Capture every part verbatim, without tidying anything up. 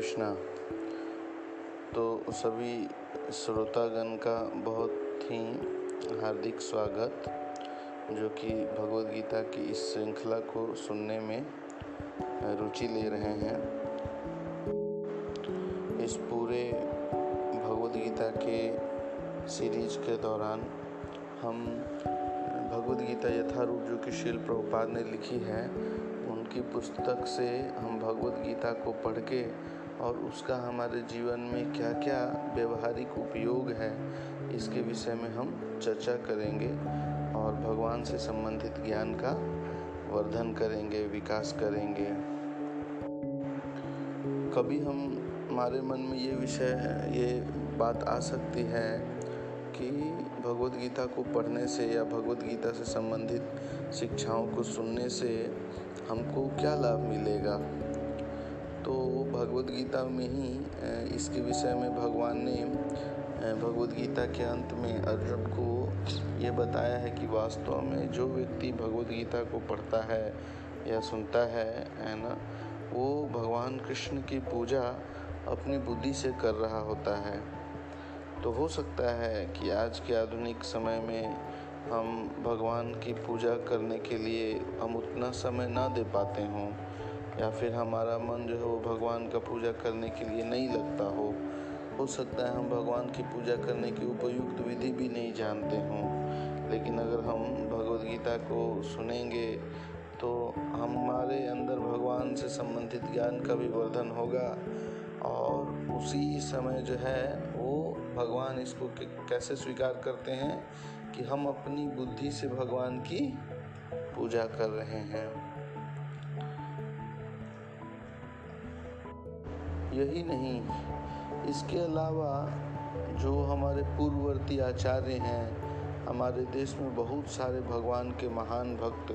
कृष्णा। तो सभी श्रोतागण का बहुत ही हार्दिक स्वागत, जो कि भगवदगीता की इस श्रृंखला को सुनने में रुचि ले रहे हैं। इस पूरे भगवदगीता के सीरीज के दौरान हम भगवदगीता यथारूप जो कि श्रील प्रभुपाद ने लिखी है, उनकी पुस्तक से हम भगवदगीता को पढ़ के और उसका हमारे जीवन में क्या क्या व्यवहारिक उपयोग है, इसके विषय में हम चर्चा करेंगे और भगवान से संबंधित ज्ञान का वर्धन करेंगे, विकास करेंगे। कभी हम हमारे मन में ये विषय ये बात आ सकती है कि भगवदगीता को पढ़ने से या भगवदगीता से संबंधित शिक्षाओं को सुनने से हमको क्या लाभ मिलेगा। तो भगवदगीता में ही इसके विषय में भगवान ने भगवदगीता के अंत में अर्जुन को ये बताया है कि वास्तव में जो व्यक्ति भगवदगीता को पढ़ता है या सुनता है है ना, वो भगवान कृष्ण की पूजा अपनी बुद्धि से कर रहा होता है। तो हो सकता है कि आज के आधुनिक समय में हम भगवान की पूजा करने के लिए हम उतना समय ना दे पाते हों, या फिर हमारा मन जो है वो भगवान का पूजा करने के लिए नहीं लगता हो हो सकता है हम भगवान की पूजा करने की उपयुक्त विधि भी नहीं जानते हों। लेकिन अगर हम भगवदगीता को सुनेंगे तो हमारे अंदर भगवान से संबंधित ज्ञान का भी वर्धन होगा, और उसी समय जो है वो भगवान इसको कैसे स्वीकार करते हैं कि हम अपनी बुद्धि से भगवान की पूजा कर रहे हैं। यही नहीं, इसके अलावा जो हमारे पूर्ववर्ती आचार्य हैं, हमारे देश में बहुत सारे भगवान के महान भक्त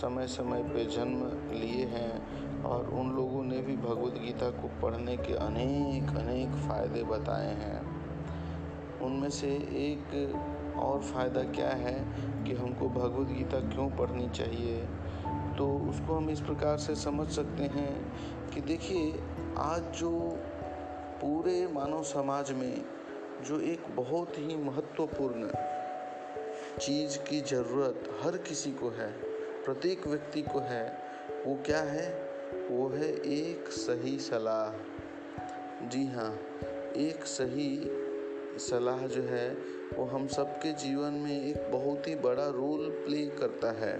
समय समय पे जन्म लिए हैं, और उन लोगों ने भी भगवदगीता को पढ़ने के अनेक अनेक फायदे बताए हैं। उनमें से एक और फ़ायदा क्या है कि हमको भगवदगीता क्यों पढ़नी चाहिए, तो उसको हम इस प्रकार से समझ सकते हैं कि देखिए, आज जो पूरे मानव समाज में जो एक बहुत ही महत्वपूर्ण चीज़ की ज़रूरत हर किसी को है, प्रत्येक व्यक्ति को है, वो क्या है? वो है एक सही सलाह। जी हाँ, एक सही सलाह जो है वो हम सबके जीवन में एक बहुत ही बड़ा रोल प्ले करता है,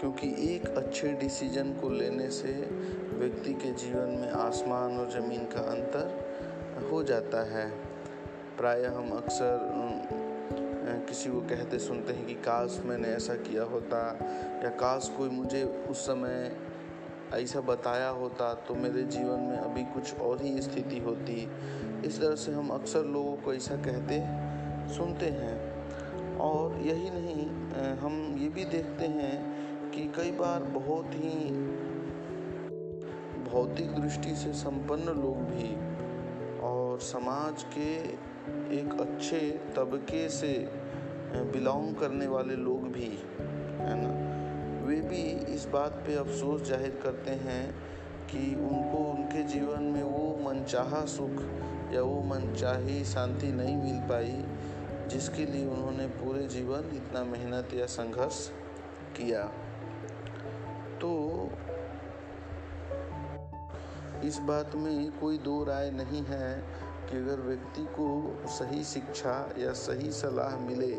क्योंकि एक अच्छे डिसीजन को लेने से व्यक्ति के जीवन में आसमान और ज़मीन का अंतर हो जाता है। प्रायः हम अक्सर किसी को कहते सुनते हैं कि काश मैंने ऐसा किया होता, या काश कोई मुझे उस समय ऐसा बताया होता तो मेरे जीवन में अभी कुछ और ही स्थिति होती। इस तरह से हम अक्सर लोगों को ऐसा कहते सुनते हैं। और यही नहीं, हम ये भी देखते हैं कि कई बार बहुत ही भौतिक दृष्टि से संपन्न लोग भी और समाज के एक अच्छे तबके से बिलोंग करने वाले लोग भी, है ना, वे भी इस बात पे अफसोस जाहिर करते हैं कि उनको उनके जीवन में वो मनचाहा सुख या वो मनचाही शांति नहीं मिल पाई जिसके लिए उन्होंने पूरे जीवन इतना मेहनत या संघर्ष किया। तो इस बात में कोई दो राय नहीं है कि अगर व्यक्ति को सही शिक्षा या सही सलाह मिले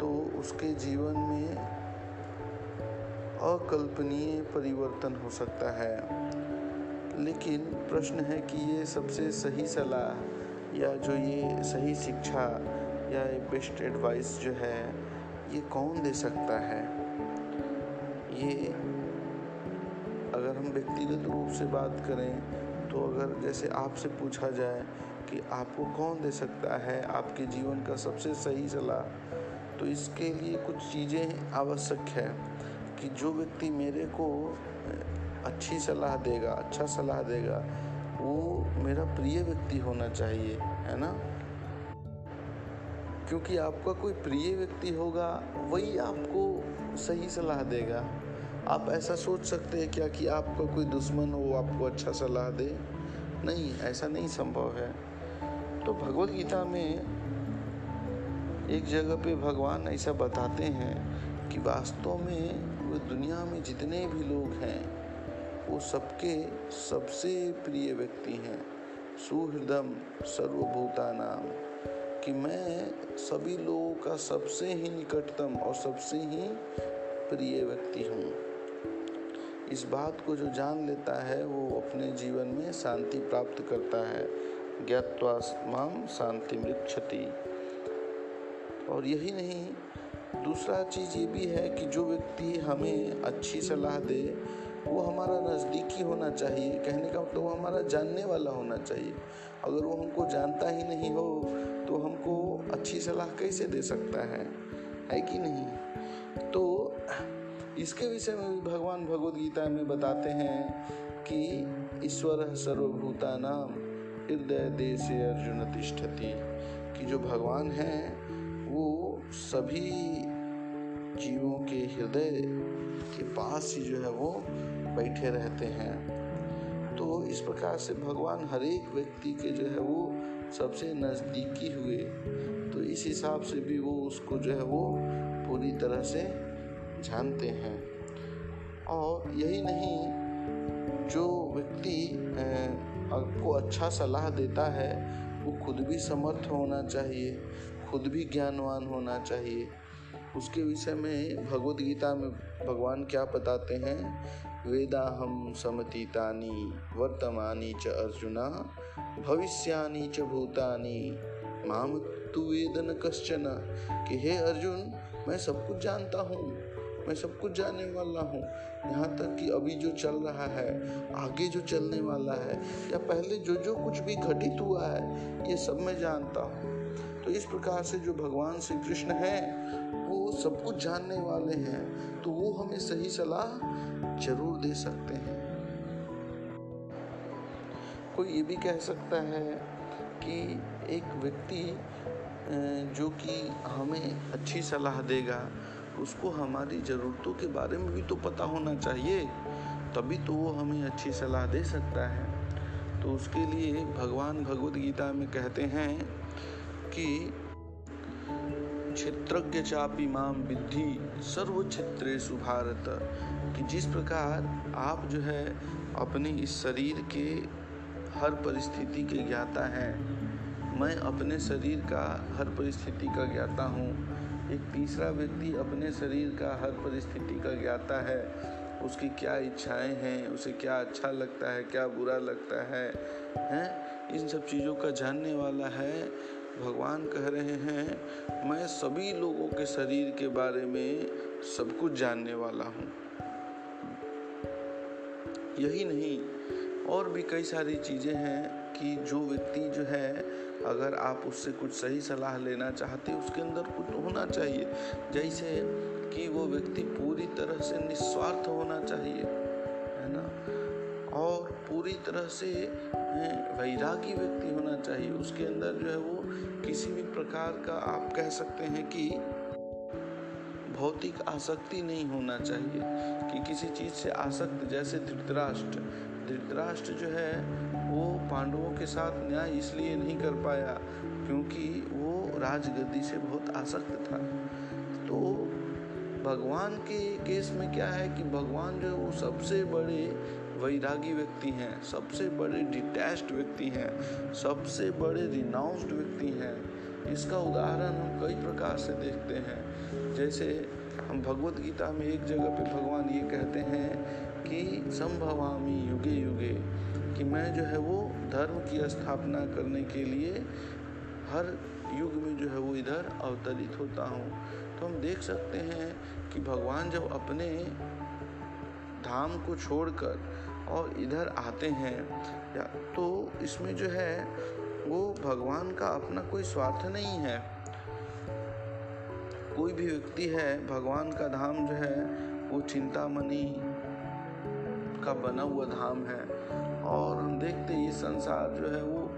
तो उसके जीवन में अकल्पनीय परिवर्तन हो सकता है। लेकिन प्रश्न है कि ये सबसे सही सलाह या जो ये सही शिक्षा या ये बेस्ट एडवाइस जो है, ये कौन दे सकता है? ये अगर हम व्यक्तिगत रूप से बात करें तो अगर जैसे आपसे पूछा जाए कि आपको कौन दे सकता है आपके जीवन का सबसे सही सलाह, तो इसके लिए कुछ चीज़ें आवश्यक है कि जो व्यक्ति मेरे को अच्छी सलाह देगा, अच्छा सलाह देगा, वो मेरा प्रिय व्यक्ति होना चाहिए, है ना, क्योंकि आपका कोई प्रिय व्यक्ति होगा वही आपको सही सलाह देगा। आप ऐसा सोच सकते हैं क्या कि आपका कोई दुश्मन हो आपको अच्छा सलाह दे? नहीं, ऐसा नहीं संभव है। तो भगवद गीता में एक जगह पे भगवान ऐसा बताते हैं कि वास्तव में वो दुनिया में जितने भी लोग हैं वो सबके सबसे प्रिय व्यक्ति हैं। सुहृदम सर्वभूतानाम, कि मैं सभी लोगों का सबसे ही निकटतम और सबसे ही प्रिय व्यक्ति हूँ। इस बात को जो जान लेता है वो अपने जीवन में शांति प्राप्त करता है। ज्ञात्वा मां शांतिं रक्षति। और यही नहीं, दूसरा चीज़ ये भी है कि जो व्यक्ति हमें अच्छी सलाह दे वो हमारा नज़दीकी होना चाहिए। कहने का मतलब वो हमारा जानने वाला होना चाहिए। अगर वो हमको जानता ही नहीं हो तो हमको अच्छी सलाह कैसे दे सकता है, है कि नहीं? तो इसके विषय में भी भगवान भगवद गीता में बताते हैं कि ईश्वर सर्वभूतानां हृदय देशे अर्जुन तिष्ठति, कि जो भगवान हैं वो सभी जीवों के हृदय के पास ही जो है वो बैठे रहते हैं। तो इस प्रकार से भगवान हर एक व्यक्ति के जो है वो सबसे नज़दीकी हुए। तो इस हिसाब से भी वो उसको जो है वो पूरी तरह से जानते हैं। और यही नहीं, जो व्यक्ति आपको अच्छा सलाह देता है वो खुद भी समर्थ होना चाहिए, खुद भी ज्ञानवान होना चाहिए। उसके विषय में भगवद गीता में भगवान क्या बताते हैं? वेदाहं समतीतानि वर्तमानि च अर्जुना भविष्यानि च भूतानि माम तु वेद न कश्चन, कि हे अर्जुन मैं सब कुछ जानता हूँ, मैं सब कुछ जानने वाला हूँ। यहाँ तक कि अभी जो चल रहा है, आगे जो चलने वाला है, या पहले जो जो कुछ भी घटित हुआ है, ये सब मैं जानता हूँ। तो इस प्रकार से जो भगवान श्री कृष्ण हैं वो सब कुछ जानने वाले हैं, तो वो हमें सही सलाह जरूर दे सकते हैं। कोई ये भी कह सकता है कि एक व्यक्ति जो कि हमें अच्छी सलाह देगा उसको हमारी ज़रूरतों के बारे में भी तो पता होना चाहिए, तभी तो वो हमें अच्छी सलाह दे सकता है। तो उसके लिए भगवान भगवद गीता में कहते हैं कि क्षेत्रज्ञ चापि माम विद्धि सर्व क्षेत्रेषु भारत, कि जिस प्रकार आप जो है अपने इस शरीर के हर परिस्थिति के ज्ञाता हैं, मैं अपने शरीर का हर परिस्थिति का ज्ञाता हूँ। एक तीसरा व्यक्ति अपने शरीर का हर परिस्थिति का ज्ञाता है, उसकी क्या इच्छाएं हैं, उसे क्या अच्छा लगता है, क्या बुरा लगता है, हैं, इन सब चीज़ों का जानने वाला है। भगवान कह रहे हैं मैं सभी लोगों के शरीर के बारे में सब कुछ जानने वाला हूँ। यही नहीं, और भी कई सारी चीज़ें हैं कि जो व्यक्ति जो है अगर आप उससे कुछ सही सलाह लेना चाहते हैं उसके अंदर कुछ होना चाहिए, जैसे कि वो व्यक्ति पूरी तरह से निस्वार्थ होना चाहिए, है ना, और पूरी तरह से वैरागी व्यक्ति होना चाहिए। उसके अंदर जो है वो किसी भी प्रकार का आप कह सकते हैं कि भौतिक आसक्ति नहीं होना चाहिए, कि किसी चीज़ से आसक्त, जैसे धृतराष्ट्र धृतराष्ट्र जो है वो पांडवों के साथ न्याय इसलिए नहीं कर पाया क्योंकि वो राजगद्दी से बहुत आसक्त था। तो भगवान के केस में क्या है कि भगवान जो है वो सबसे बड़े वैरागी व्यक्ति हैं, सबसे बड़े डिटैच्ड व्यक्ति हैं, सबसे बड़े रिनाउंस्ड व्यक्ति हैं। इसका उदाहरण हम कई प्रकार से देखते हैं। जैसे हम भगवद गीता में एक जगह पे भगवान ये कहते हैं कि संभवामी युगे युगे, कि मैं जो है वो धर्म की स्थापना करने के लिए हर युग में जो है वो इधर अवतरित होता हूँ। तो हम देख सकते हैं कि भगवान जब अपने धाम को छोड़कर और इधर आते हैं या तो इसमें जो है वो भगवान का अपना कोई स्वार्थ नहीं है। कोई भी व्यक्ति है, भगवान का धाम जो है वो चिंतामणि का बना हुआ धाम है, और हम देखते ये संसार जो है वो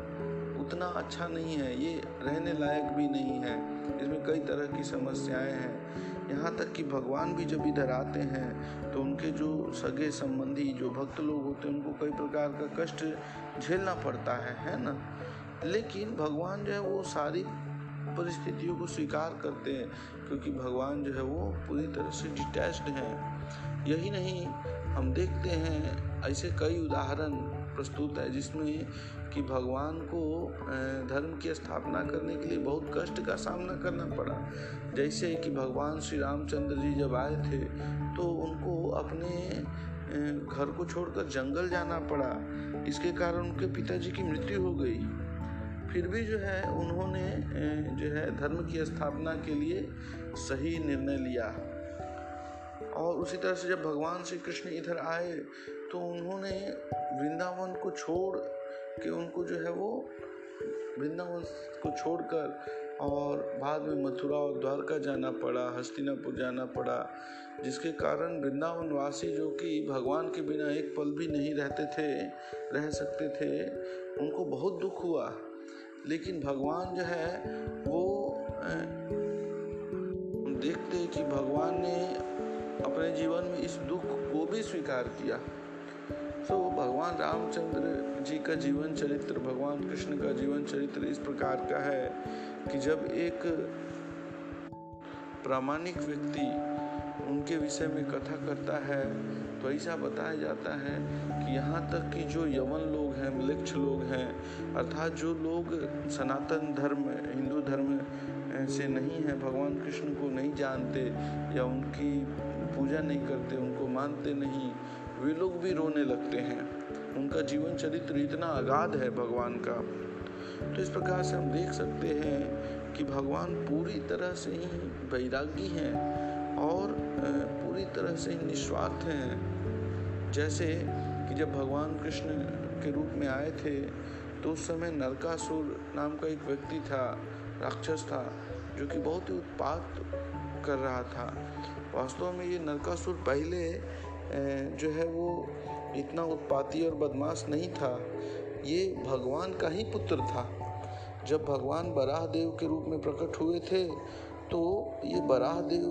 उतना अच्छा नहीं है, ये रहने लायक भी नहीं है, इसमें कई तरह की समस्याएं हैं। यहाँ तक कि भगवान भी जब इधर आते हैं तो उनके जो सगे संबंधी जो भक्त लोग होते हैं उनको कई प्रकार का कष्ट झेलना पड़ता है, है ना। लेकिन भगवान जो है वो सारी परिस्थितियों को स्वीकार करते हैं, क्योंकि भगवान जो है वो पूरी तरह से डिटैच्ड हैं। यही नहीं, हम देखते हैं ऐसे कई उदाहरण प्रस्तुत है जिसमें कि भगवान को धर्म की स्थापना करने के लिए बहुत कष्ट का सामना करना पड़ा। जैसे कि भगवान श्री रामचंद्र जी जब आए थे तो उनको अपने घर को छोड़कर जंगल जाना पड़ा, इसके कारण उनके पिताजी की मृत्यु हो गई। फिर भी जो है उन्होंने जो है धर्म की स्थापना के लिए सही निर्णय लिया। और उसी तरह से जब भगवान श्री कृष्ण इधर आए तो उन्होंने वृंदावन को छोड़ के उनको जो है वो वृंदावन को छोड़कर और बाद में मथुरा और द्वारका जाना पड़ा, हस्तिनापुर जाना पड़ा, जिसके कारण वृंदावन वासी जो कि भगवान के बिना एक पल भी नहीं रहते थे रह सकते थे उनको बहुत दुख हुआ। लेकिन भगवान जो है वो देखते हैं कि भगवान ने अपने जीवन में इस दुख को भी स्वीकार किया। तो भगवान रामचंद्र जी का जीवन चरित्र, भगवान कृष्ण का जीवन चरित्र इस प्रकार का है कि जब एक प्रामाणिक व्यक्ति उनके विषय में कथा करता है तो ऐसा बताया जाता है कि यहाँ तक कि जो यवन लोग हैं, म्लेच्छ लोग हैं, अर्थात जो लोग सनातन धर्म हिंदू धर्म से नहीं है, भगवान कृष्ण को नहीं जानते या उनकी पूजा नहीं करते, उनको मानते नहीं, वे लोग भी रोने लगते हैं। उनका जीवन चरित्र इतना अगाध है भगवान का। तो इस प्रकार से हम देख सकते हैं कि भगवान पूरी तरह से ही वैरागी हैं और पूरी तरह से ही निस्वार्थ हैं। जैसे कि जब भगवान कृष्ण के रूप में आए थे तो उस समय नरकासुर नाम का एक व्यक्ति था, राक्षस था, जो कि बहुत ही उत्पात कर रहा था। वास्तव में ये नरकासुर पहले जो है वो इतना उत्पाती और बदमाश नहीं था, ये भगवान का ही पुत्र था। जब भगवान बराहदेव के रूप में प्रकट हुए थे तो ये बराहदेव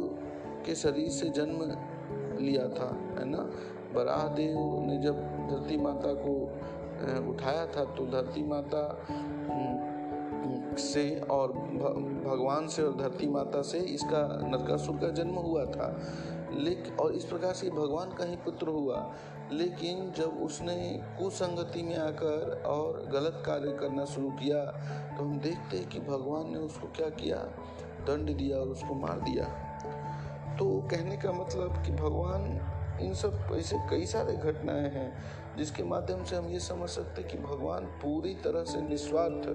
के शरीर से जन्म लिया था, है ना। बराहदेव ने जब धरती माता को उठाया था तो धरती माता से और भगवान से और धरती माता से इसका नरकासुर का जन्म हुआ था। लेकिन और इस प्रकार से भगवान का ही पुत्र हुआ। लेकिन जब उसने कुसंगति में आकर और गलत कार्य करना शुरू किया तो हम देखते हैं कि भगवान ने उसको क्या किया, दंड दिया और उसको मार दिया। तो कहने का मतलब कि भगवान इन सब ऐसे कई सारे घटनाएं हैं जिसके माध्यम से हम ये समझ सकते हैं कि भगवान पूरी तरह से निस्वार्थ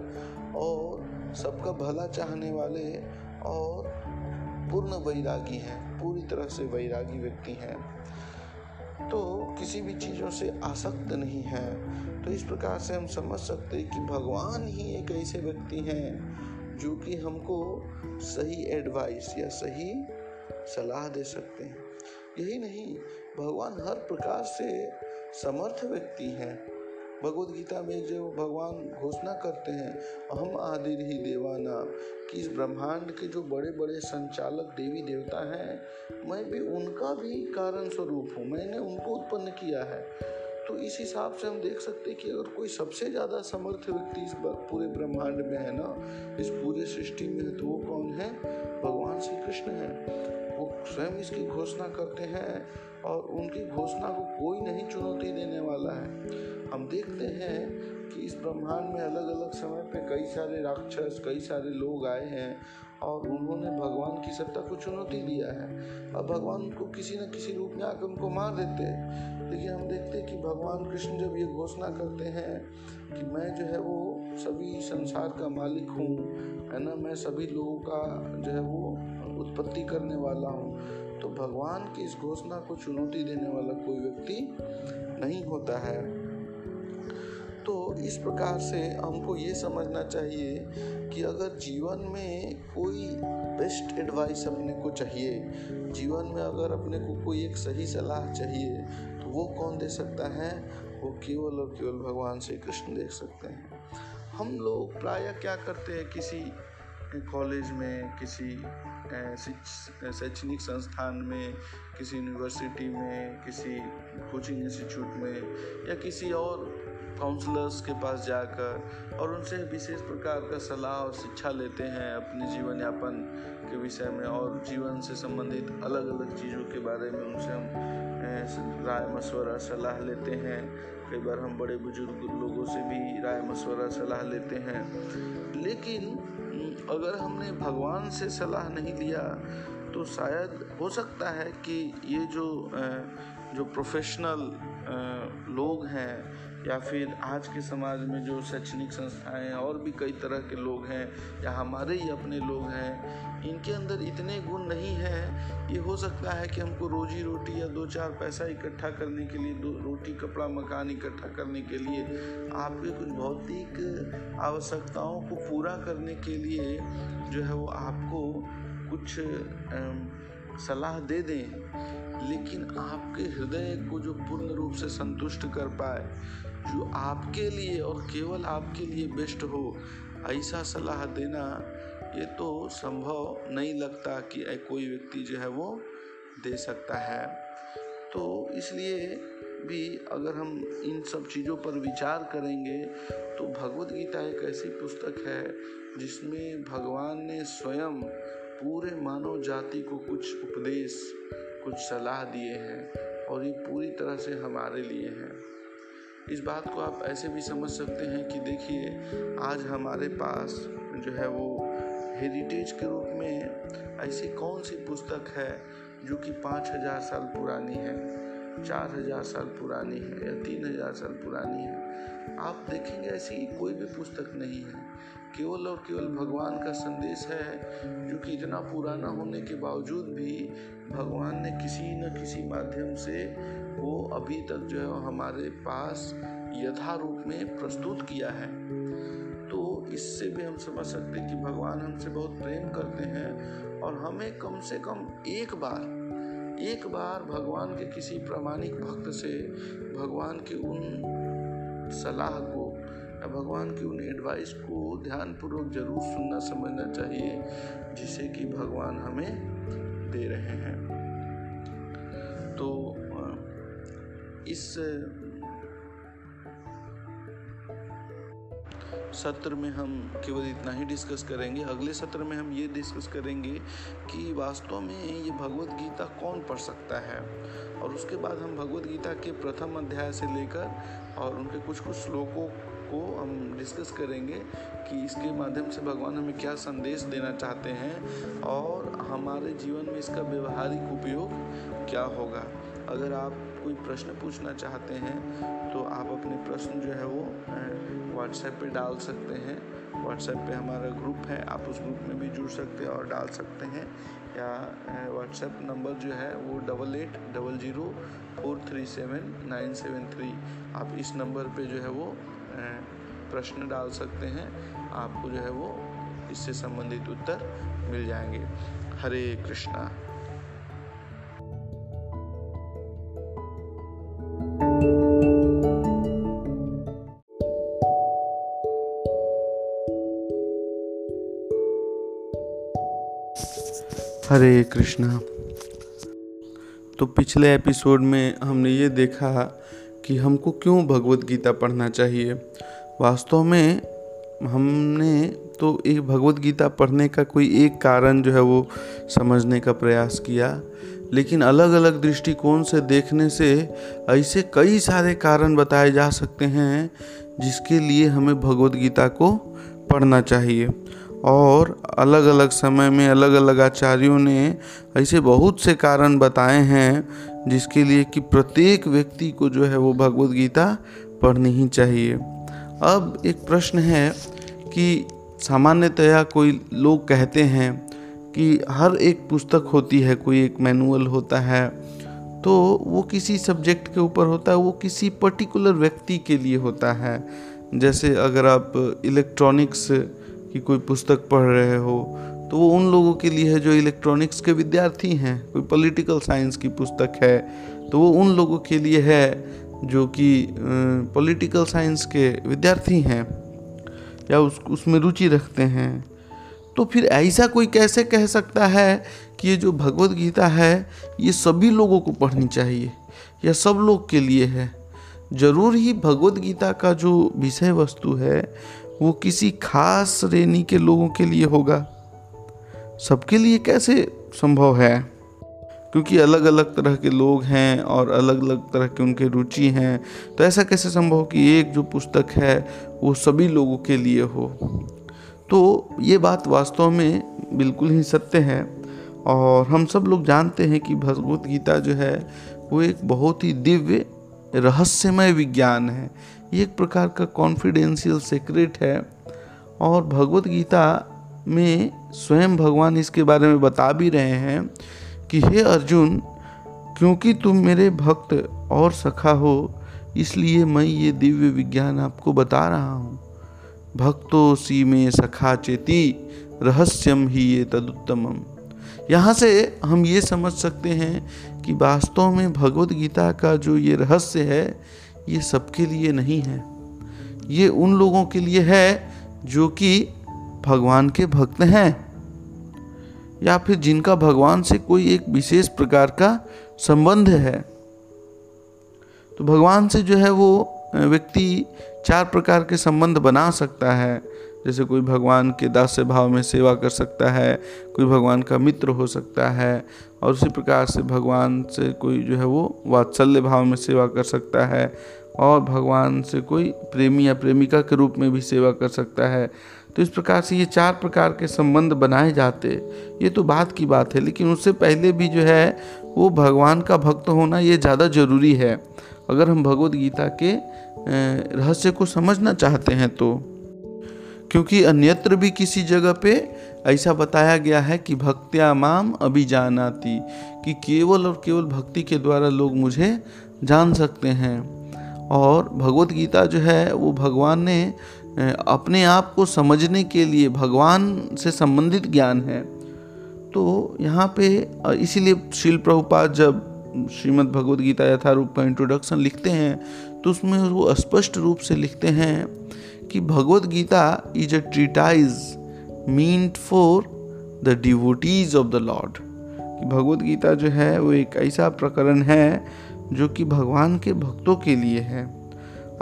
और सबका भला चाहने वाले और पूर्ण वैरागी हैं, पूरी तरह से वैरागी व्यक्ति हैं। तो किसी भी चीज़ों से आसक्त नहीं है। तो इस प्रकार से हम समझ सकते हैं कि भगवान ही एक ऐसे व्यक्ति हैं जो कि हमको सही एडवाइस या सही सलाह दे सकते हैं। यही नहीं, भगवान हर प्रकार से समर्थ व्यक्ति हैं। भगवदगीता में जो भगवान घोषणा करते हैं अहम आदिर ही देवाना, कि इस ब्रह्मांड के जो बड़े बड़े संचालक देवी देवता हैं मैं भी उनका भी कारण स्वरूप हूँ, मैंने उनको उत्पन्न किया है। तो इस हिसाब से हम देख सकते हैं कि अगर कोई सबसे ज़्यादा समर्थ व्यक्ति इस पूरे ब्रह्मांड में है ना, इस पूरे सृष्टि में, तो वो कौन है? भगवान श्री कृष्ण है। स्वयं इसकी घोषणा करते हैं और उनकी घोषणा को कोई नहीं चुनौती देने वाला है। हम देखते हैं कि इस ब्रह्मांड में अलग अलग समय पे कई सारे राक्षस, कई सारे लोग आए हैं और उन्होंने भगवान की सत्ता को चुनौती दिया है। अब भगवान उनको किसी न किसी रूप में आकर उनको मार देते हैं। लेकिन हम देखते हैं कि भगवान कृष्ण जब ये घोषणा करते हैं कि मैं जो है वो सभी संसार का मालिक हूँ, है ना, मैं सभी लोगों का जो है वो उत्पत्ति करने वाला हूँ, तो भगवान की इस घोषणा को चुनौती देने वाला कोई व्यक्ति नहीं होता है। तो इस प्रकार से हमको ये समझना चाहिए कि अगर जीवन में कोई बेस्ट एडवाइस अपने को चाहिए, जीवन में अगर अपने को कोई एक सही सलाह चाहिए, तो वो कौन दे सकता है? वो केवल और केवल भगवान श्री कृष्ण दे सकते हैं। हम लोग प्रायः क्या करते हैं, किसी कॉलेज में, किसी शैक्षणिक संस्थान में, किसी यूनिवर्सिटी में, किसी कोचिंग इंस्टीट्यूट में या किसी और काउंसलर्स के पास जाकर और उनसे विशेष प्रकार का सलाह और शिक्षा लेते हैं अपने जीवन यापन के विषय में, और जीवन से संबंधित अलग अलग चीज़ों के बारे में उनसे हम राय मशवरा सलाह लेते हैं। कई बार हम बड़े बुजुर्ग लोगों से भी राय मशवरा सलाह लेते हैं, लेकिन अगर हमने भगवान से सलाह नहीं लिया तो शायद हो सकता है कि ये जो जो प्रोफेशनल लोग हैं या फिर आज के समाज में जो शैक्षणिक संस्थाएं और भी कई तरह के लोग हैं या हमारे ही अपने लोग हैं, इनके अंदर इतने गुण नहीं हैं। ये हो सकता है कि हमको रोजी रोटी या दो चार पैसा इकट्ठा करने के लिए, दो रोटी कपड़ा मकान इकट्ठा करने के लिए, आपके कुछ भौतिक आवश्यकताओं को पूरा करने के लिए जो है वो आपको कुछ सलाह दे दें, लेकिन आपके हृदय को जो पूर्ण रूप से संतुष्ट कर पाए, जो आपके लिए और केवल आपके लिए बेस्ट हो, ऐसा सलाह देना ये तो संभव नहीं लगता कि कोई व्यक्ति जो है वो दे सकता है। तो इसलिए भी अगर हम इन सब चीज़ों पर विचार करेंगे तो भगवदगीता एक ऐसी पुस्तक है जिसमें भगवान ने स्वयं पूरे मानव जाति को कुछ उपदेश, कुछ सलाह दिए हैं और ये पूरी तरह से हमारे लिए हैं। इस बात को आप ऐसे भी समझ सकते हैं कि देखिए, आज हमारे पास जो है वो हेरिटेज के रूप में ऐसी कौन सी पुस्तक है जो कि पाँच हज़ार साल पुरानी है, चार हज़ार साल पुरानी है या तीन हज़ार साल पुरानी है। आप देखेंगे ऐसी कोई भी पुस्तक नहीं है। केवल और केवल भगवान का संदेश है जो कि इतना पुराना होने के बावजूद भी भगवान ने किसी न किसी माध्यम से वो अभी तक जो है हमारे पास यथा रूप में प्रस्तुत किया है। तो इससे भी हम समझ सकते हैं कि भगवान हमसे बहुत प्रेम करते हैं और हमें कम से कम एक बार एक बार भगवान के किसी प्रामाणिक भक्त से भगवान के उन सलाह को, भगवान की उन एडवाइस को ध्यानपूर्वक जरूर सुनना समझना चाहिए जिसे कि भगवान हमें दे रहे हैं। तो इस सत्र में हम केवल इतना ही डिस्कस करेंगे। अगले सत्र में हम ये डिस्कस करेंगे कि वास्तव में ये भगवद गीता कौन पढ़ सकता है, और उसके बाद हम भगवद गीता के प्रथम अध्याय से लेकर और उनके कुछ कुछ श्लोकों को हम डिस्कस करेंगे कि इसके माध्यम से भगवान हमें क्या संदेश देना चाहते हैं और हमारे जीवन में इसका व्यवहारिक उपयोग क्या होगा। अगर आप कोई प्रश्न पूछना चाहते हैं तो आप अपने प्रश्न जो है वो व्हाट्सएप पे डाल सकते हैं। व्हाट्सएप पे हमारा ग्रुप है, आप उस ग्रुप में भी जुड़ सकते हैं और डाल सकते हैं, या व्हाट्सएप नंबर जो है वो double eight double zero four three seven nine seven three, आप इस नंबर पे जो है वो प्रश्न डाल सकते हैं, आपको जो है वो इससे संबंधित उत्तर मिल जाएंगे। हरे कृष्णा। हरे कृष्णा। तो पिछले एपिसोड में हमने ये देखा कि हमको क्यों भगवद गीता पढ़ना चाहिए। वास्तव में हमने तो एक भगवद गीता पढ़ने का कोई एक कारण जो है वो समझने का प्रयास किया, लेकिन अलग अलग दृष्टिकोण से देखने से ऐसे कई सारे कारण बताए जा सकते हैं जिसके लिए हमें भगवद गीता को पढ़ना चाहिए। और अलग अलग समय में अलग अलग आचार्यों ने ऐसे बहुत से कारण बताए हैं जिसके लिए कि प्रत्येक व्यक्ति को जो है वो भगवद गीता पढ़नी ही चाहिए। अब एक प्रश्न है कि सामान्यतया कोई लोग कहते हैं कि हर एक पुस्तक होती है, कोई एक मैनुअल होता है, तो वो किसी सब्जेक्ट के ऊपर होता है, वो किसी पर्टिकुलर व्यक्ति के लिए होता है। जैसे अगर आप इलेक्ट्रॉनिक्स कि कोई पुस्तक पढ़ रहे हो तो वो उन लोगों के लिए है जो इलेक्ट्रॉनिक्स के विद्यार्थी हैं। कोई पॉलिटिकल साइंस की पुस्तक है तो वो उन लोगों के लिए है जो कि पॉलिटिकल साइंस के विद्यार्थी हैं। या उस उसमें रुचि रखते हैं। तो फिर ऐसा कोई कैसे कह सकता है कि ये जो भगवदगीता है ये सभी लोगों को पढ़नी चाहिए या सब लोग के लिए है। जरूर ही भगवदगीता का जो विषय वस्तु है वो किसी खास श्रेणी के लोगों के लिए होगा, सबके लिए कैसे संभव है? क्योंकि अलग अलग तरह के लोग हैं और अलग अलग तरह के उनके रुचि हैं, तो ऐसा कैसे संभव कि एक जो पुस्तक है वो सभी लोगों के लिए हो। तो ये बात वास्तव में बिल्कुल ही सत्य है और हम सब लोग जानते हैं कि भगवद गीता जो है वो एक बहुत ही दिव्य रहस्यमय विज्ञान है, ये एक प्रकार का कॉन्फिडेंशियल सीक्रेट है। और भगवद गीता में स्वयं भगवान इसके बारे में बता भी रहे हैं कि हे अर्जुन, क्योंकि तुम मेरे भक्त और सखा हो इसलिए मैं ये दिव्य विज्ञान आपको बता रहा हूँ। भक्तो सी में सखा चेति रहस्यम ही ये तदुत्तमम। यहाँ से हम ये समझ सकते हैं कि वास्तव में भगवद गीता का जो ये रहस्य है ये सबके लिए नहीं है, ये उन लोगों के लिए है जो कि भगवान के भक्त हैं या फिर जिनका भगवान से कोई एक विशेष प्रकार का संबंध है। तो भगवान से जो है वो व्यक्ति चार प्रकार के संबंध बना सकता है, जैसे कोई भगवान के दास्य भाव में सेवा कर सकता है, कोई भगवान का मित्र हो सकता है और उसी प्रकार से भगवान से कोई जो है वो वात्सल्य भाव में सेवा कर सकता है और भगवान से कोई प्रेमी या प्रेमिका के रूप में भी सेवा कर सकता है। तो इस प्रकार से ये चार प्रकार के संबंध बनाए जाते, ये तो बात की बात है। लेकिन उससे पहले भी जो है वो भगवान का भक्त होना ये ज़्यादा जरूरी है अगर हम भगवद गीता के रहस्य को समझना चाहते हैं तो, क्योंकि अन्यत्र भी किसी जगह पे ऐसा बताया गया है कि भक्त्या माम अभिजानाति, कि केवल और केवल भक्ति के द्वारा लोग मुझे जान सकते हैं। और भगवद गीता जो है वो भगवान ने अपने आप को समझने के लिए, भगवान से संबंधित ज्ञान है। तो यहाँ पे इसीलिए श्रील प्रभुपाद जब श्रीमद् भगवद गीता यथारूप का इंट्रोडक्शन लिखते हैं तो उसमें वो स्पष्ट रूप से लिखते हैं कि Bhagavad Gita is a treatise meant for the devotees of the lord. कि भगवद गीता जो है वो एक ऐसा प्रकरण है जो कि भगवान के भक्तों के लिए है।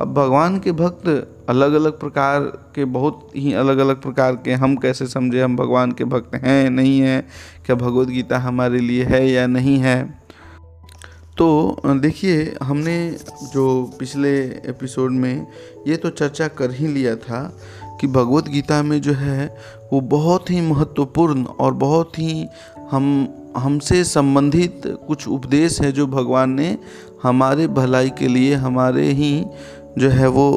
अब भगवान के भक्त अलग अलग प्रकार के, बहुत ही अलग अलग प्रकार के, हम कैसे समझे हम भगवान के भक्त हैं नहीं हैं, क्या भगवद गीता हमारे लिए है या नहीं है। तो देखिए, हमने जो पिछले एपिसोड में ये तो चर्चा कर ही लिया था कि भगवद गीता में जो है वो बहुत ही महत्वपूर्ण और बहुत ही हम हमसे संबंधित कुछ उपदेश है जो भगवान ने हमारे भलाई के लिए, हमारे ही जो है वो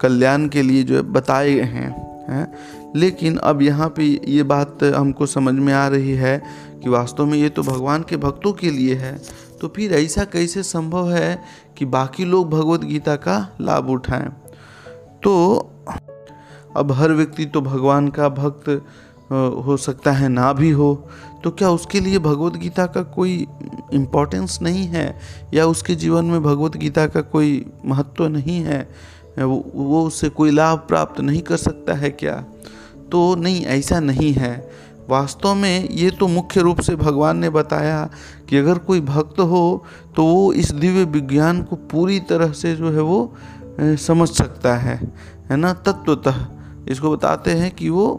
कल्याण के लिए जो बताए हैं हैं लेकिन अब यहाँ पे ये बात हमको समझ में आ रही है कि वास्तव में ये तो भगवान के भक्तों के लिए है। तो फिर ऐसा कैसे संभव है कि बाकी लोग भगवद गीता का लाभ उठाएं। तो अब हर व्यक्ति तो भगवान का भक्त हो सकता है ना भी हो, तो क्या उसके लिए भगवद गीता का कोई इम्पोर्टेंस नहीं है या उसके जीवन में भगवद गीता का कोई महत्व नहीं है, वो वो उससे कोई लाभ प्राप्त नहीं कर सकता है क्या? तो नहीं, ऐसा नहीं है। वास्तव में ये तो मुख्य रूप से भगवान ने बताया कि अगर कोई भक्त हो तो वो इस दिव्य विज्ञान को पूरी तरह से जो है वो समझ सकता है, है ना, तत्वतः। इसको बताते हैं कि वो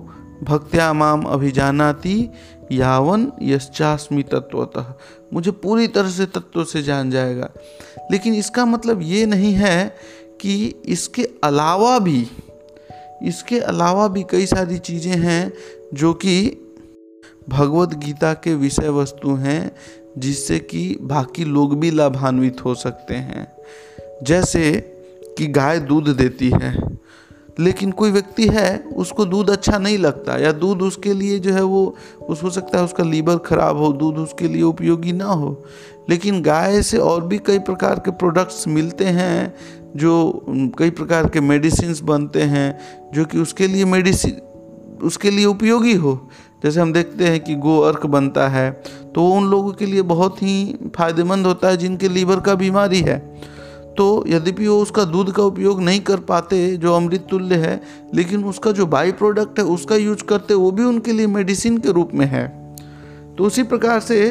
भक्त्या माम अभिजानाति यावन यश्चास्मि तत्वतः, मुझे पूरी तरह से तत्व से जान जाएगा। लेकिन इसका मतलब ये नहीं है कि इसके अलावा भी इसके अलावा भी कई सारी चीज़ें हैं जो कि भगवद गीता के विषय वस्तु हैं जिससे कि बाकी लोग भी लाभान्वित हो सकते हैं। जैसे कि गाय दूध देती है, लेकिन कोई व्यक्ति है उसको दूध अच्छा नहीं लगता या दूध उसके लिए जो है वो उस हो सकता है उसका लीवर ख़राब हो, दूध उसके लिए उपयोगी ना हो, लेकिन गाय से और भी कई प्रकार के प्रोडक्ट्स मिलते हैं, जो कई प्रकार के मेडिसिन्स बनते हैं जो कि उसके लिए मेडिसिन उसके लिए उपयोगी हो। जैसे हम देखते हैं कि गो अर्क बनता है तो उन लोगों के लिए बहुत ही फायदेमंद होता है जिनके लीवर का बीमारी है। तो यद्यपि वो उसका दूध का उपयोग नहीं कर पाते जो अमृत तुल्य है, लेकिन उसका जो बाई प्रोडक्ट है उसका यूज करते, वो भी उनके लिए मेडिसिन के रूप में है। तो उसी प्रकार से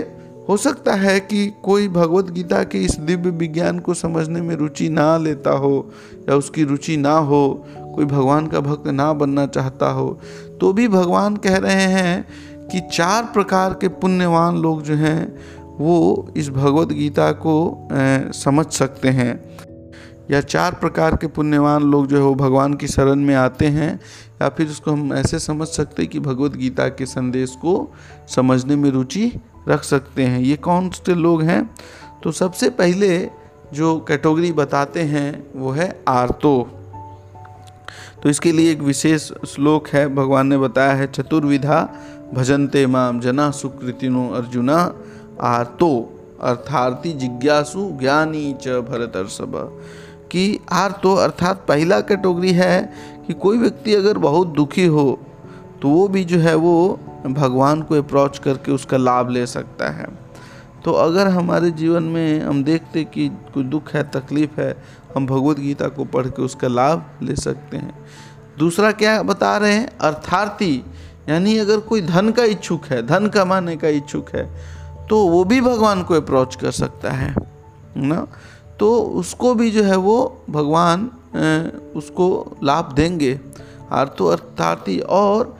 हो सकता है कि कोई भगवद गीता के इस दिव्य विज्ञान को समझने में रुचि ना लेता हो या उसकी रुचि ना हो, कोई भगवान का भक्त ना बनना चाहता हो, तो भी भगवान कह रहे हैं कि चार प्रकार के पुण्यवान लोग जो हैं वो इस भगवद गीता को समझ सकते हैं, या चार प्रकार के पुण्यवान लोग जो है वो भगवान की शरण में आते हैं, या फिर उसको हम ऐसे समझ सकते हैं कि भगवद गीता के संदेश को समझने में रुचि रख सकते हैं। ये कौन से लोग हैं? तो सबसे पहले जो कैटेगरी बताते हैं वो है आर्तो। तो इसके लिए एक विशेष श्लोक है, भगवान ने बताया है, चतुर्विधा भजन्ते माम जना सुकृतिनो अर्जुना आर्तो अर्थार्थी जिज्ञासु ज्ञानी च भरतर्षभ। कि आर्तो अर्थात पहला कैटेगरी है कि कोई व्यक्ति अगर बहुत दुखी हो तो वो भी जो है वो भगवान को अप्रोच करके उसका लाभ ले सकता है। तो अगर हमारे जीवन में हम देखते कि कोई दुख है, तकलीफ़ है, हम भगवद गीता को पढ़ के उसका लाभ ले सकते हैं। दूसरा क्या बता रहे हैं? अर्थार्थी, यानी अगर कोई धन का इच्छुक है, धन कमाने का इच्छुक है, तो वो भी भगवान को अप्रोच कर सकता है ना, तो उसको भी जो है वो भगवान उसको लाभ देंगे, आर्तो अर्थार्थी। और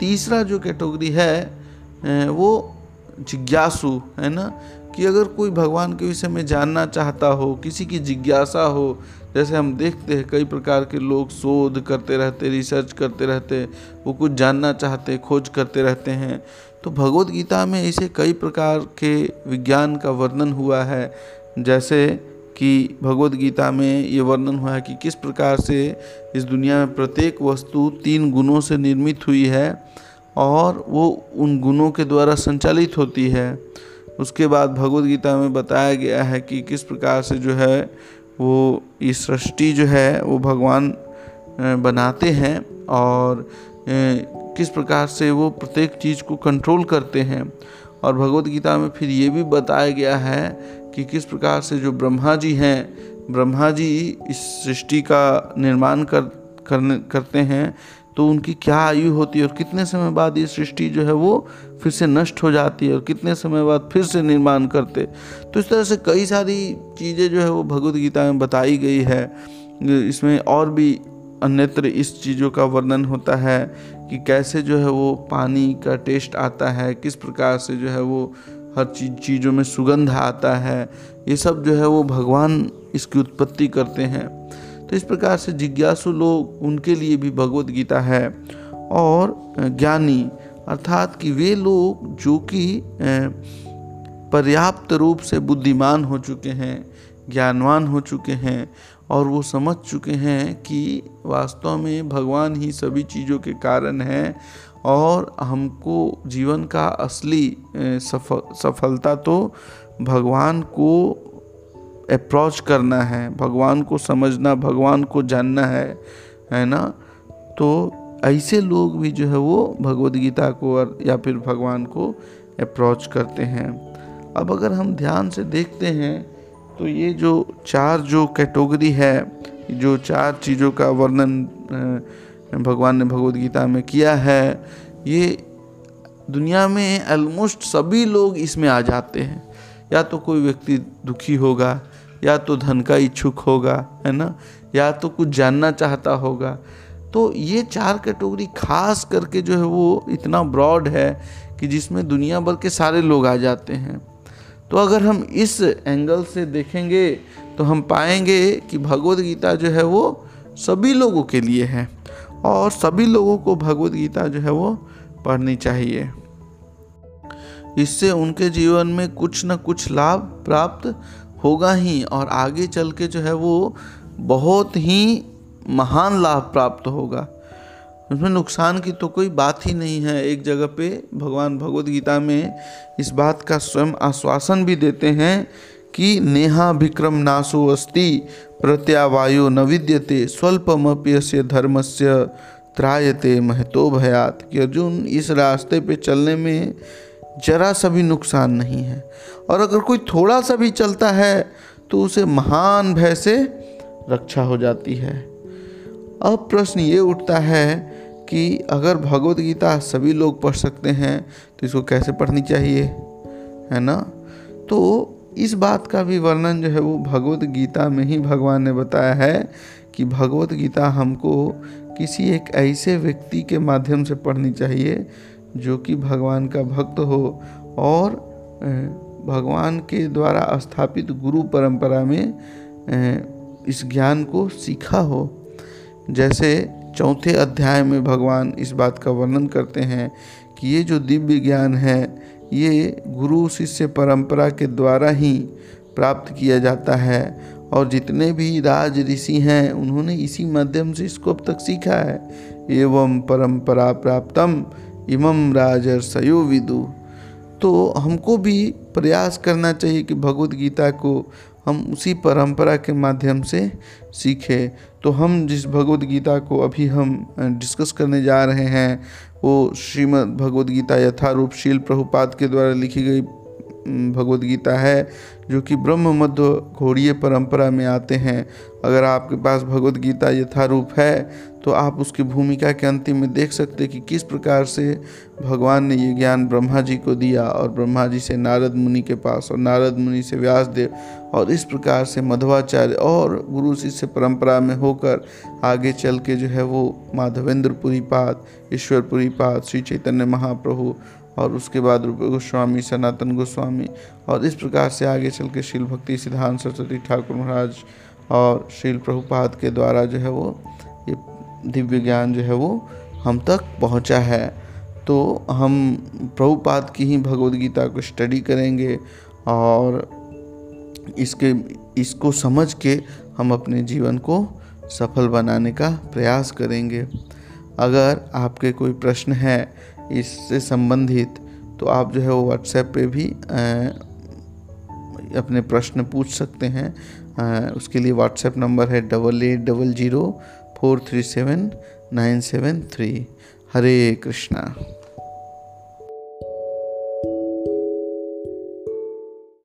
तीसरा जो कैटेगरी है वो जिज्ञासु है ना, कि अगर कोई भगवान के विषय में जानना चाहता हो, किसी की जिज्ञासा हो, जैसे हम देखते हैं कई प्रकार के लोग शोध करते रहते, रिसर्च करते रहते, वो कुछ जानना चाहते, खोज करते रहते हैं। तो भगवद गीता में ऐसे कई प्रकार के विज्ञान का वर्णन हुआ है, जैसे कि भगवद गीता में ये वर्णन हुआ है कि किस प्रकार से इस दुनिया में प्रत्येक वस्तु तीन गुणों से निर्मित हुई है और वो उन गुणों के द्वारा संचालित होती है। उसके बाद भगवद गीता में बताया गया है कि किस प्रकार से जो है वो ये सृष्टि जो है वो भगवान बनाते हैं और किस प्रकार से वो प्रत्येक चीज़ को कंट्रोल करते हैं। और भगवद गीता में फिर ये भी बताया गया है कि किस प्रकार से जो ब्रह्मा जी हैं, ब्रह्मा जी इस सृष्टि का निर्माण कर करने करते हैं, तो उनकी क्या आयु होती है और कितने समय बाद ये सृष्टि जो है वो फिर से नष्ट हो जाती है और कितने समय बाद फिर से निर्माण करते। तो इस तरह से कई सारी चीज़ें जो है वो भगवद गीता में बताई गई है। इसमें और भी अन्यत्र इस चीज़ों का वर्णन होता है कि कैसे जो है वो पानी का टेस्ट आता है, किस प्रकार से जो है वो हर चीज चीज़ों में सुगंध आता है, ये सब जो है वो भगवान इसकी उत्पत्ति करते हैं। तो इस प्रकार से जिज्ञासु लोग, उनके लिए भी भगवद गीता है। और ज्ञानी अर्थात कि वे लोग जो कि पर्याप्त रूप से बुद्धिमान हो चुके हैं, ज्ञानवान हो चुके हैं और वो समझ चुके हैं कि वास्तव में भगवान ही सभी चीज़ों के कारण हैं और हमको जीवन का असली सफलता तो भगवान को अप्रोच करना है, भगवान को समझना, भगवान को जानना है, है ना। तो ऐसे लोग भी जो है वो भगवद गीता को और या फिर भगवान को अप्रोच करते हैं। अब अगर हम ध्यान से देखते हैं तो ये जो चार जो कैटेगरी है, जो चार चीज़ों का वर्णन भगवान ने भगवद गीता में किया है, ये दुनिया में ऑलमोस्ट सभी लोग इसमें आ जाते हैं। या तो कोई व्यक्ति दुखी होगा, या तो धन का इच्छुक होगा, है ना, या तो कुछ जानना चाहता होगा। तो ये चार कैटेगरी खास करके जो है वो इतना ब्रॉड है कि जिसमें दुनिया भर के सारे लोग आ जाते हैं। तो अगर हम इस एंगल से देखेंगे तो हम पाएंगे कि भगवद गीता जो है वो सभी लोगों के लिए है और सभी लोगों को भगवद गीता जो है वो पढ़नी चाहिए। इससे उनके जीवन में कुछ न कुछ लाभ प्राप्त होगा ही और आगे चल के जो है वो बहुत ही महान लाभ प्राप्त होगा, उसमें नुकसान की तो कोई बात ही नहीं है। एक जगह पे भगवान भगवद गीता में इस बात का स्वयं आश्वासन भी देते हैं कि नेहा विक्रम नाशो अस्ति प्रत्यावायो न विद्यते स्वल्पमपि अस्य धर्मस्य त्रायते महतो भयात्। कि अर्जुन, इस रास्ते पे चलने में जरा सा भी नुकसान नहीं है और अगर कोई थोड़ा सा भी चलता है तो उसे महान भय से रक्षा हो जाती है। अब प्रश्न ये उठता है कि अगर भगवदगीता सभी लोग पढ़ सकते हैं तो इसको कैसे पढ़नी चाहिए, है ना। तो इस बात का भी वर्णन जो है वो भगवदगीता में ही भगवान ने बताया है कि भगवदगीता हमको किसी एक ऐसे व्यक्ति के माध्यम से पढ़नी चाहिए जो कि भगवान का भक्त हो और भगवान के द्वारा स्थापित गुरु परंपरा में इस ज्ञान को सीखा हो। जैसे चौथे अध्याय में भगवान इस बात का वर्णन करते हैं कि ये जो दिव्य ज्ञान है ये गुरु शिष्य परंपरा के द्वारा ही प्राप्त किया जाता है और जितने भी राज ऋषि हैं उन्होंने इसी माध्यम से इसको अब तक सीखा है। एवं परंपरा प्राप्तम इमम राजर्षयो विदु। तो हमको भी प्रयास करना चाहिए कि भगवद गीता को हम उसी परंपरा के माध्यम से सीखें। तो हम जिस भगवद गीता को अभी हम डिस्कस करने जा रहे हैं वो श्रीमद् भगवद गीता यथारूप श्रील प्रभुपाद के द्वारा लिखी गई भगवद गीता है जो कि ब्रह्म मध्व गौड़ीय परम्परा में आते हैं। अगर आपके पास भगवद गीता यथारूप है तो आप उसकी भूमिका के अंतिम में देख सकते कि किस प्रकार से भगवान ने ये ज्ञान ब्रह्मा जी को दिया और ब्रह्मा जी से नारद मुनि के पास और नारद मुनि से व्यास देव और इस प्रकार से मध्वाचार्य और गुरु शिष्य परंपरा में होकर आगे चल के जो है वो माधवेंद्रपुरी पाद, ईश्वरपुरी पाद, श्री चैतन्य महाप्रभु और उसके बाद रूप गोस्वामी, सनातन गोस्वामी और इस प्रकार से आगे चल के श्रील भक्ति सिद्धांत सरस्वती ठाकुर महाराज और श्रील प्रभुपाद के द्वारा जो है वो ये दिव्य ज्ञान जो है वो हम तक पहुंचा है। तो हम प्रभुपाद की ही भगवद गीता को स्टडी करेंगे और इसके इसको समझ के हम अपने जीवन को सफल बनाने का प्रयास करेंगे। अगर आपके कोई प्रश्न है इससे संबंधित तो आप जो है वो व्हाट्सएप पे भी अपने प्रश्न पूछ सकते हैं। आ, उसके लिए व्हाट्सएप नंबर है double eight double zero four three seven nine seven three. Hare Krishna.